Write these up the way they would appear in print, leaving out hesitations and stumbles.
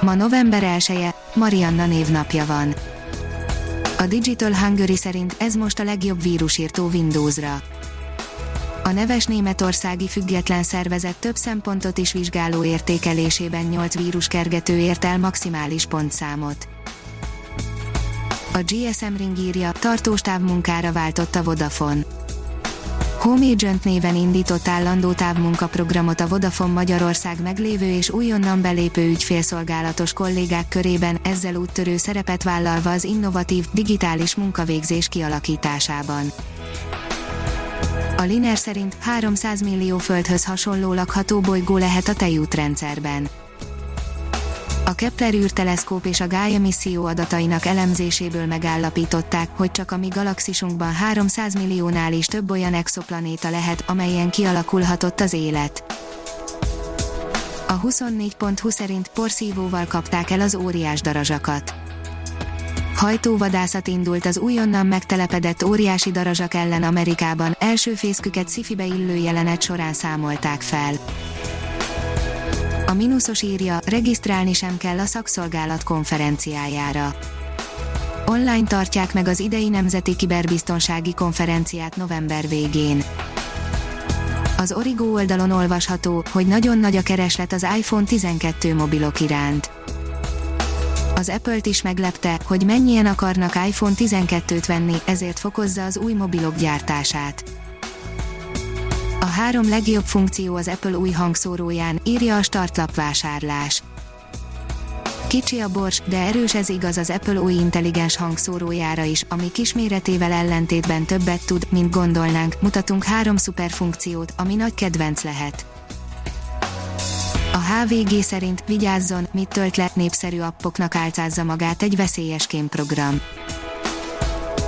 Ma november 1-e, Marianna névnapja van. A Digital Hungary szerint ez most a legjobb vírusírtó Windowsra. A neves németországi független szervezet több szempontot is vizsgáló értékelésében 8 víruskergető ért el maximális pontszámot. A GSM ring írja, tartós távmunkára váltott a Vodafone. Home Agent néven indított állandó távmunkaprogramot a Vodafone Magyarország meglévő és újonnan belépő ügyfélszolgálatos kollégák körében, ezzel úttörő szerepet vállalva az innovatív, digitális munkavégzés kialakításában. A Liner szerint 300 millió földhöz hasonló lakható bolygó lehet a tejútrendszerben. A Kepler űrteleszkóp és a Gaia misszió adatainak elemzéséből megállapították, hogy csak a mi galaxisunkban 300 milliónál is több olyan exoplanéta lehet, amelyen kialakulhatott az élet. A 24.hu szerint porszívóval kapták el az óriás darazsakat. Hajtóvadászat indult az újonnan megtelepedett óriási darazsak ellen Amerikában, első fészküket sci-fibe illő jelenet során számolták fel. A mínuszos írja, regisztrálni sem kell a szakszolgálat konferenciájára. Online tartják meg az idei nemzeti kiberbiztonsági konferenciát november végén. Az Origo oldalon olvasható, hogy nagyon nagy a kereslet az iPhone 12 mobilok iránt. Az Apple-t is meglepte, hogy mennyien akarnak iPhone 12-t venni, ezért fokozza az új mobilok gyártását. A 3 legjobb funkció az Apple új hangszóróján, írja a startlap vásárlás. Kicsi a bors, de erős, ez igaz az Apple új intelligens hangszórójára is, ami kisméretével ellentétben többet tud, mint gondolnánk, mutatunk 3 szuper funkciót, ami nagy kedvenc lehet. A HVG szerint vigyázzon, mit tölt le, népszerű appoknak álcázza magát egy veszélyes kémprogram.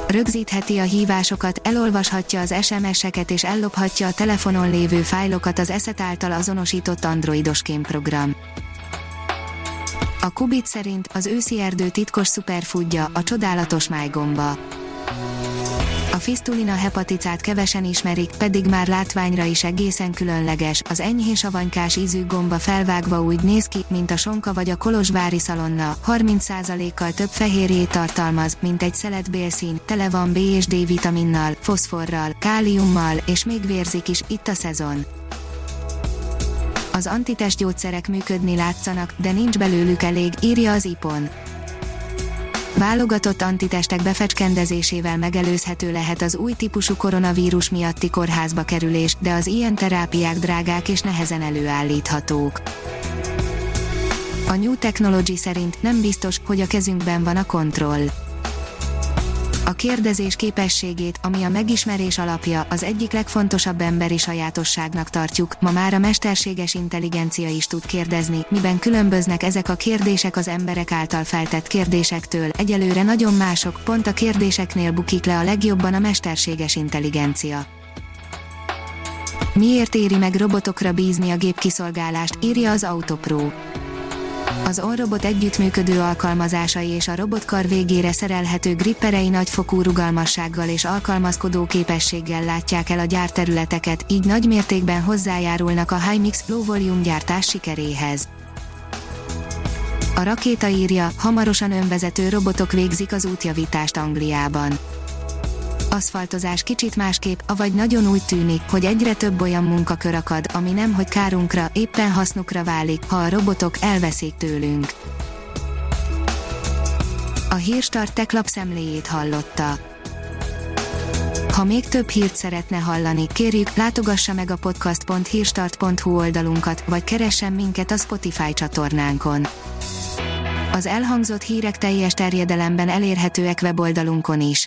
Rögzítheti a hívásokat, elolvashatja az SMS-eket és ellophatja a telefonon lévő fájlokat az ESET által azonosított androidos kémprogram. A Kubit szerint az őszi erdő titkos szuperfoodja, a csodálatos májgomba. A fisztulina hepaticát kevesen ismerik, pedig már látványra is egészen különleges, az enyhén savanykás ízű gomba felvágva úgy néz ki, mint a sonka vagy a kolozsvári szalonna, 30%-kal több fehérjét tartalmaz, mint egy szeletbélszín, tele van B és D vitaminnal, foszforral, káliummal, és még vérzik is, itt a szezon. Az antitestgyógyszerek működni látszanak, de nincs belőlük elég, írja az IPON. Válogatott antitestek befecskendezésével megelőzhető lehet az új típusú koronavírus miatti kórházba kerülés, de az ilyen terápiák drágák és nehezen előállíthatók. A New Technology szerint nem biztos, hogy a kezünkben van a kontroll. A kérdezés képességét, ami a megismerés alapja, az egyik legfontosabb emberi sajátosságnak tartjuk, ma már a mesterséges intelligencia is tud kérdezni, miben különböznek ezek a kérdések az emberek által feltett kérdésektől, egyelőre nagyon mások, pont a kérdéseknél bukik le a legjobban a mesterséges intelligencia. Miért éri meg robotokra bízni a gépkiszolgálást, írja az Autopro. Az OnRobot együttműködő alkalmazásai és a robotkar végére szerelhető gripperei nagyfokú rugalmassággal és alkalmazkodó képességgel látják el a gyárterületeket, így nagymértékben hozzájárulnak a Hi-Mix Low Volume gyártás sikeréhez. A rakéta írja, hamarosan önvezető robotok végzik az útjavítást Angliában. Aszfaltozás kicsit másképp, avagy nagyon úgy tűnik, hogy egyre több olyan munkakör akad, ami nemhogy kárunkra, éppen hasznukra válik, ha a robotok elveszik tőlünk. A Hírstart tech lapszemléjét hallotta. Ha még több hírt szeretne hallani, kérjük, látogassa meg a podcast.hírstart.hu oldalunkat, vagy keressen minket a Spotify csatornánkon. Az elhangzott hírek teljes terjedelemben elérhetőek weboldalunkon is.